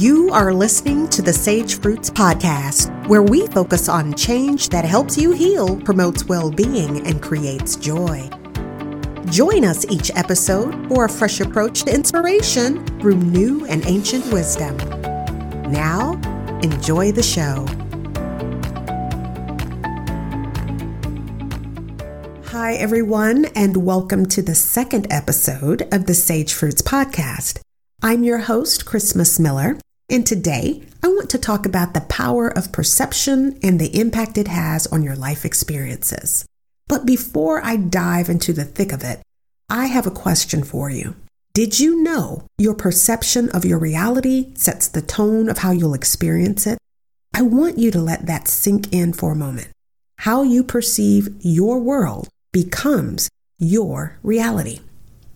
You are listening to the Sage Fruits Podcast, where we focus on change that helps you heal, promotes well-being, and creates joy. Join us each episode for a fresh approach to inspiration through new and ancient wisdom. Now, enjoy the show. Hi, everyone, and welcome to the second episode of the Sage Fruits Podcast. I'm your host, Christmas Miller, and today I want to talk about the power of perception and the impact it has on your life experiences. But before I dive into the thick of it, I have a question for you. Did you know your perception of your reality sets the tone of how you'll experience it? I want you to let that sink in for a moment. How you perceive your world becomes your reality.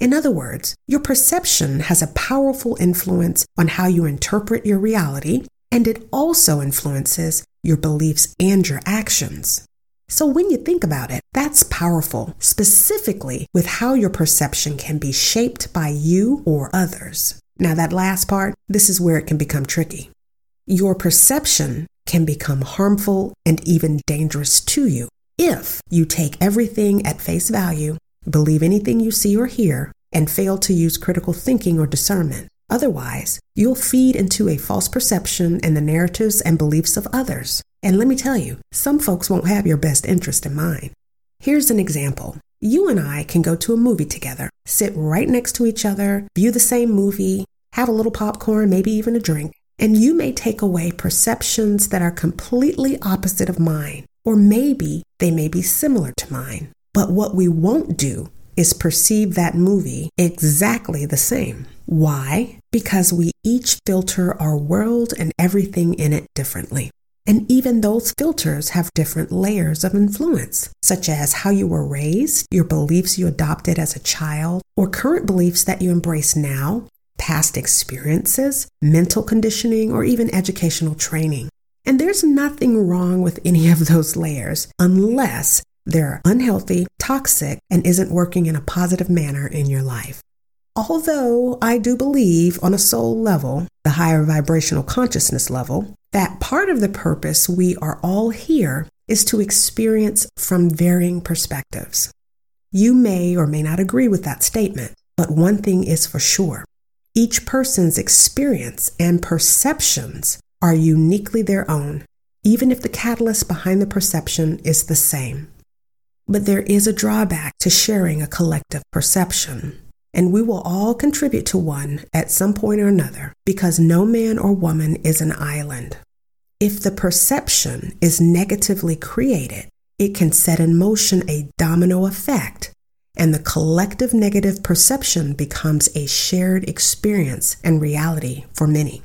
In other words, your perception has a powerful influence on how you interpret your reality, and it also influences your beliefs and your actions. So when you think about it, that's powerful, specifically with how your perception can be shaped by you or others. Now that last part, this is where it can become tricky. Your perception can become harmful and even dangerous to you if you take everything at face value, believe anything you see or hear, and fail to use critical thinking or discernment. Otherwise, you'll feed into a false perception and the narratives and beliefs of others. And let me tell you, some folks won't have your best interest in mind. Here's an example. You and I can go to a movie together, sit right next to each other, view the same movie, have a little popcorn, maybe even a drink, and you may take away perceptions that are completely opposite of mine, or maybe they may be similar to mine. But what we won't do is perceive that movie exactly the same. Why? Because we each filter our world and everything in it differently. And even those filters have different layers of influence, such as how you were raised, your beliefs you adopted as a child, or current beliefs that you embrace now, past experiences, mental conditioning, or even educational training. And there's nothing wrong with any of those layers unless they're unhealthy, toxic, and isn't working in a positive manner in your life. Although I do believe on a soul level, the higher vibrational consciousness level, that part of the purpose we are all here is to experience from varying perspectives. You may or may not agree with that statement, but one thing is for sure. Each person's experience and perceptions are uniquely their own, even if the catalyst behind the perception is the same. But there is a drawback to sharing a collective perception, and we will all contribute to one at some point or another because no man or woman is an island. If the perception is negatively created, it can set in motion a domino effect, and the collective negative perception becomes a shared experience and reality for many.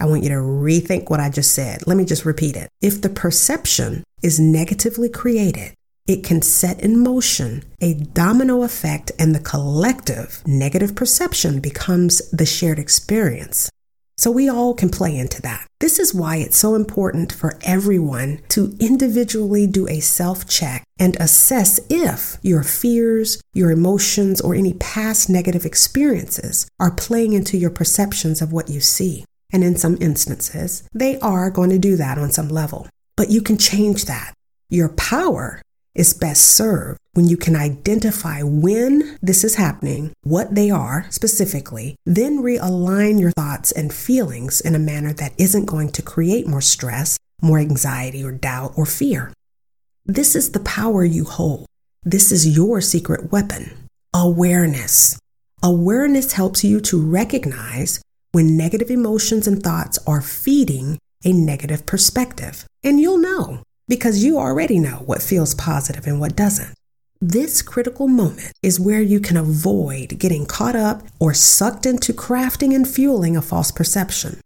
I want you to rethink what I just said. Let me just repeat it. If the perception is negatively created, it can set in motion a domino effect, and the collective negative perception becomes the shared experience. So we all can play into that. This is why it's so important for everyone to individually do a self-check and assess if your fears, your emotions, or any past negative experiences are playing into your perceptions of what you see. And in some instances, they are going to do that on some level. But you can change that. Your power is best served when you can identify when this is happening, what they are specifically, then realign your thoughts and feelings in a manner that isn't going to create more stress, more anxiety or doubt or fear. This is the power you hold. This is your secret weapon, awareness. Awareness helps you to recognize when negative emotions and thoughts are feeding a negative perspective, and you'll know, because you already know what feels positive and what doesn't. This critical moment is where you can avoid getting caught up or sucked into crafting and fueling a false perception.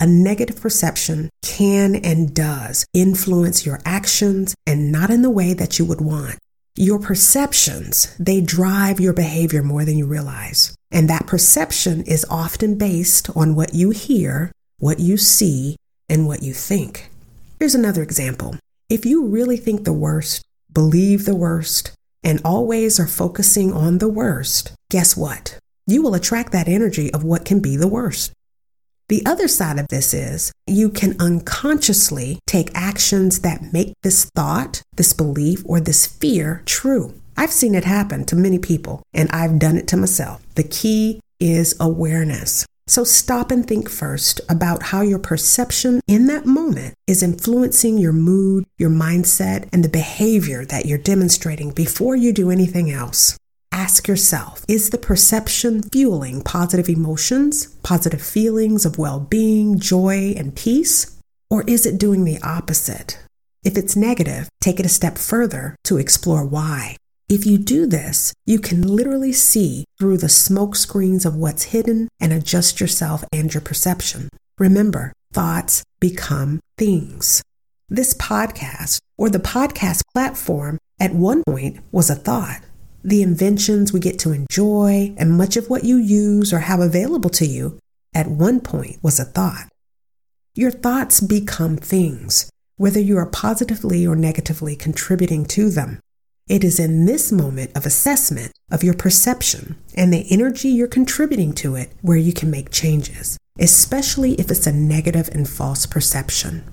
A negative perception can and does influence your actions, and not in the way that you would want. Your perceptions, they drive your behavior more than you realize. And that perception is often based on what you hear, what you see, and what you think. Here's another example. If you really think the worst, believe the worst, and always are focusing on the worst, guess what? You will attract that energy of what can be the worst. The other side of this is you can unconsciously take actions that make this thought, this belief, or this fear true. I've seen it happen to many people, and I've done it to myself. The key is awareness. So stop and think first about how your perception in that moment is influencing your mood, your mindset, and the behavior that you're demonstrating before you do anything else. Ask yourself, is the perception fueling positive emotions, positive feelings of well-being, joy, and peace? Or is it doing the opposite? If it's negative, take it a step further to explore why. If you do this, you can literally see through the smoke screens of what's hidden and adjust yourself and your perception. Remember, thoughts become things. This podcast, or the podcast platform, at one point was a thought. The inventions we get to enjoy and much of what you use or have available to you at one point was a thought. Your thoughts become things, whether you are positively or negatively contributing to them. It is in this moment of assessment of your perception and the energy you're contributing to it where you can make changes, especially if it's a negative and false perception.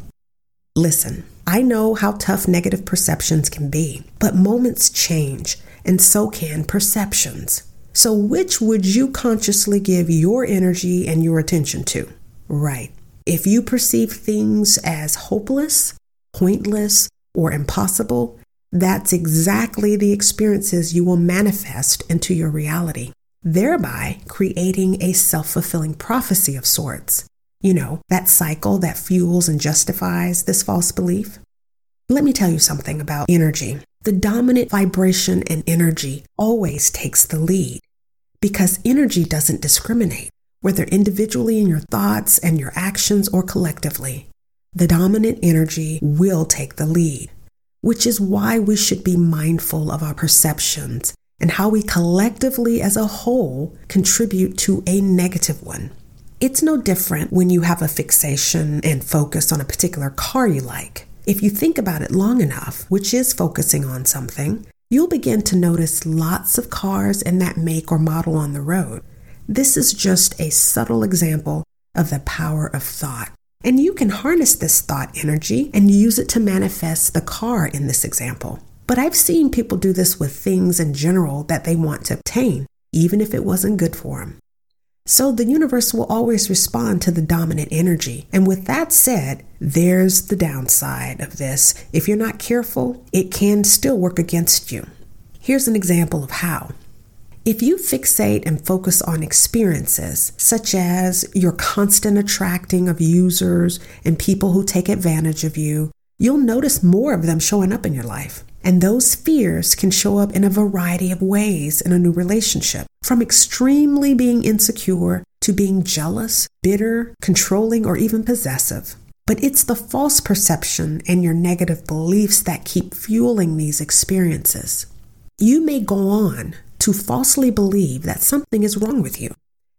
Listen, I know how tough negative perceptions can be, but moments change, and so can perceptions. So which would you consciously give your energy and your attention to? Right. If you perceive things as hopeless, pointless, or impossible, that's exactly the experiences you will manifest into your reality, thereby creating a self-fulfilling prophecy of sorts. You know, that cycle that fuels and justifies this false belief. Let me tell you something about energy. The dominant vibration and energy always takes the lead because energy doesn't discriminate, whether individually in your thoughts and your actions or collectively. The dominant energy will take the lead, which is why we should be mindful of our perceptions and how we collectively as a whole contribute to a negative one. It's no different when you have a fixation and focus on a particular car you like. If you think about it long enough, which is focusing on something, you'll begin to notice lots of cars in that make or model on the road. This is just a subtle example of the power of thought. And you can harness this thought energy and use it to manifest the car in this example. But I've seen people do this with things in general that they want to obtain, even if it wasn't good for them. So the universe will always respond to the dominant energy. And with that said, there's the downside of this. If you're not careful, it can still work against you. Here's an example of how. If you fixate and focus on experiences, such as your constant attracting of users and people who take advantage of you, you'll notice more of them showing up in your life. And those fears can show up in a variety of ways in a new relationship, from extremely being insecure to being jealous, bitter, controlling, or even possessive. But it's the false perception and your negative beliefs that keep fueling these experiences. You may go on to falsely believe that something is wrong with you,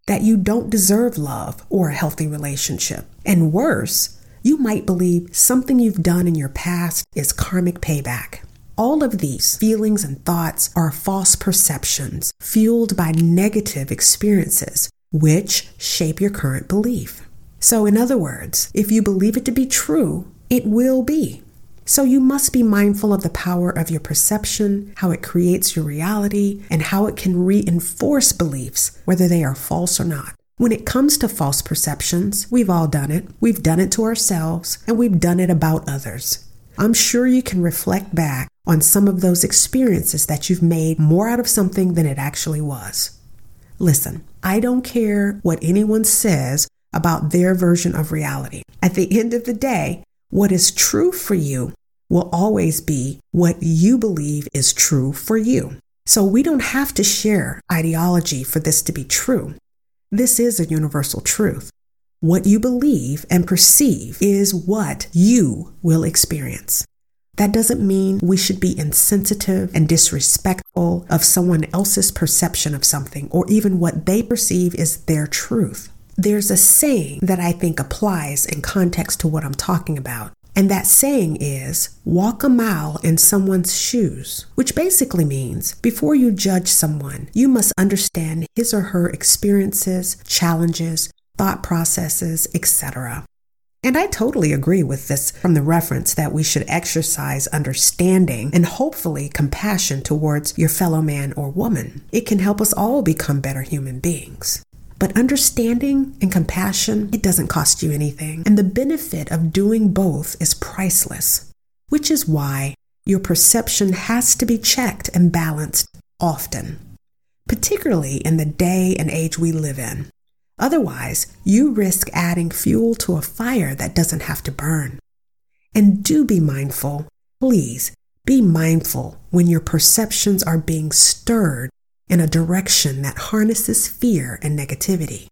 that you don't deserve love or a healthy relationship. And worse, you might believe something you've done in your past is karmic payback. All of these feelings and thoughts are false perceptions fueled by negative experiences, which shape your current belief. So in other words, if you believe it to be true, it will be. So you must be mindful of the power of your perception, how it creates your reality, and how it can reinforce beliefs, whether they are false or not. When it comes to false perceptions, we've all done it. We've done it to ourselves, and we've done it about others. I'm sure you can reflect back on some of those experiences that you've made more out of something than it actually was. Listen, I don't care what anyone says about their version of reality. At the end of the day, what is true for you will always be what you believe is true for you. So we don't have to share ideology for this to be true. This is a universal truth. What you believe and perceive is what you will experience. That doesn't mean we should be insensitive and disrespectful of someone else's perception of something or even what they perceive is their truth. There's a saying that I think applies in context to what I'm talking about. And that saying is, walk a mile in someone's shoes, which basically means before you judge someone, you must understand his or her experiences, challenges, thought processes, etc. And I totally agree with this from the reference that we should exercise understanding and hopefully compassion towards your fellow man or woman. It can help us all become better human beings. But understanding and compassion, it doesn't cost you anything. And the benefit of doing both is priceless, which is why your perception has to be checked and balanced often, particularly in the day and age we live in. Otherwise, you risk adding fuel to a fire that doesn't have to burn. And do be mindful, please be mindful when your perceptions are being stirred in a direction that harnesses fear and negativity.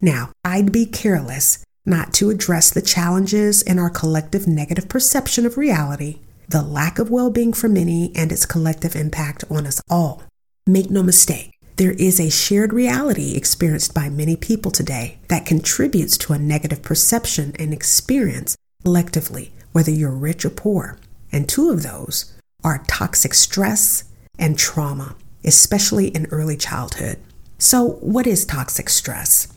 Now, I'd be careless not to address the challenges in our collective negative perception of reality, the lack of well-being for many, and its collective impact on us all. Make no mistake, there is a shared reality experienced by many people today that contributes to a negative perception and experience collectively, whether you're rich or poor. And two of those are toxic stress and trauma, especially in early childhood. So, what is toxic stress?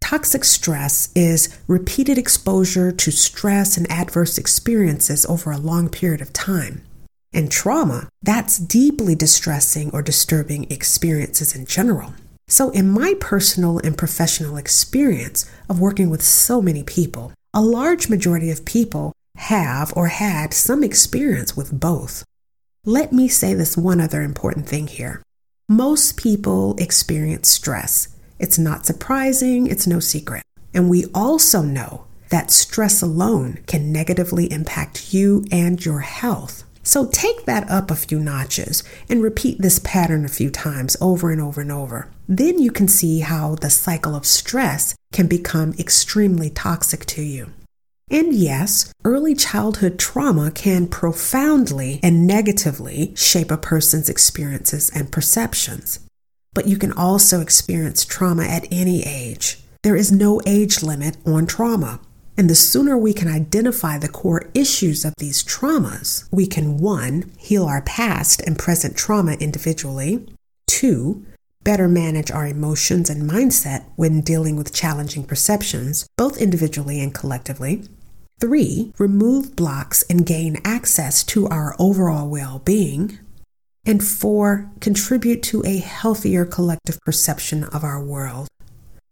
Toxic stress is repeated exposure to stress and adverse experiences over a long period of time. And trauma, that's deeply distressing or disturbing experiences in general. So in my personal and professional experience of working with so many people, a large majority of people have or had some experience with both. Let me say this one other important thing here. Most people experience stress. It's not surprising, it's no secret. And we also know that stress alone can negatively impact you and your health. So take that up a few notches and repeat this pattern a few times over and over and over. Then you can see how the cycle of stress can become extremely toxic to you. And yes, early childhood trauma can profoundly and negatively shape a person's experiences and perceptions. But you can also experience trauma at any age. There is no age limit on trauma. And the sooner we can identify the core issues of these traumas, we can 1, heal our past and present trauma individually, 2, better manage our emotions and mindset when dealing with challenging perceptions, both individually and collectively, 3, remove blocks and gain access to our overall well-being, and 4, contribute to a healthier collective perception of our world.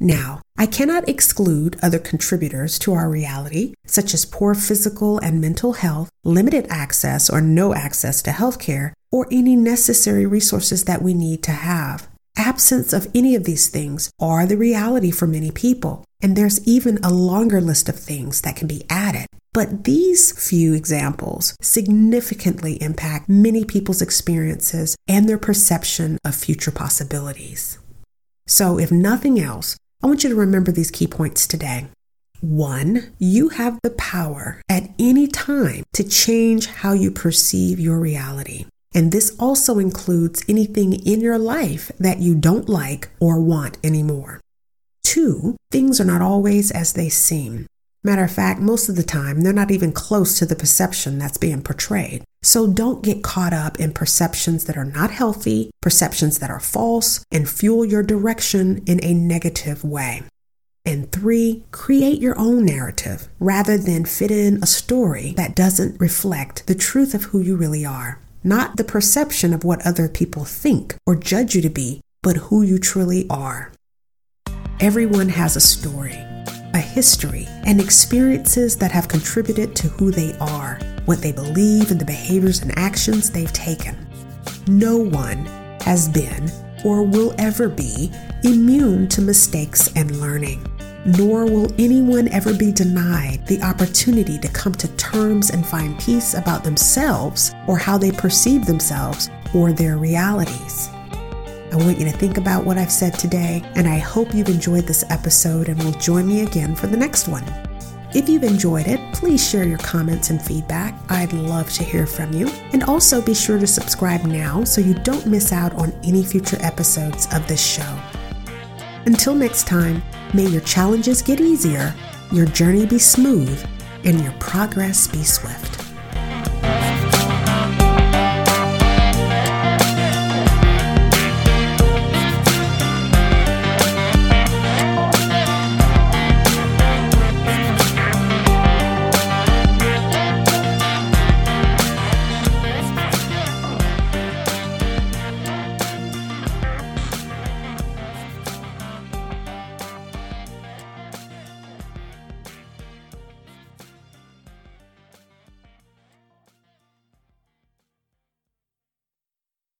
Now, I cannot exclude other contributors to our reality, such as poor physical and mental health, limited access or no access to healthcare, or any necessary resources that we need to have. Absence of any of these things are the reality for many people, and there's even a longer list of things that can be added. But these few examples significantly impact many people's experiences and their perception of future possibilities. So if nothing else, I want you to remember these key points today. 1, you have the power at any time to change how you perceive your reality. And this also includes anything in your life that you don't like or want anymore. 2, things are not always as they seem. Matter of fact, most of the time, they're not even close to the perception that's being portrayed. So don't get caught up in perceptions that are not healthy, perceptions that are false, and fuel your direction in a negative way. And 3, create your own narrative rather than fit in a story that doesn't reflect the truth of who you really are, not the perception of what other people think or judge you to be, but who you truly are. Everyone has a story, a history, and experiences that have contributed to who they are, what they believe, and the behaviors and actions they've taken. No one has been or will ever be immune to mistakes and learning, nor will anyone ever be denied the opportunity to come to terms and find peace about themselves or how they perceive themselves or their realities. I want you to think about what I've said today, and I hope you've enjoyed this episode and will join me again for the next one. If you've enjoyed it, please share your comments and feedback. I'd love to hear from you. And also be sure to subscribe now so you don't miss out on any future episodes of this show. Until next time, may your challenges get easier, your journey be smooth, and your progress be swift.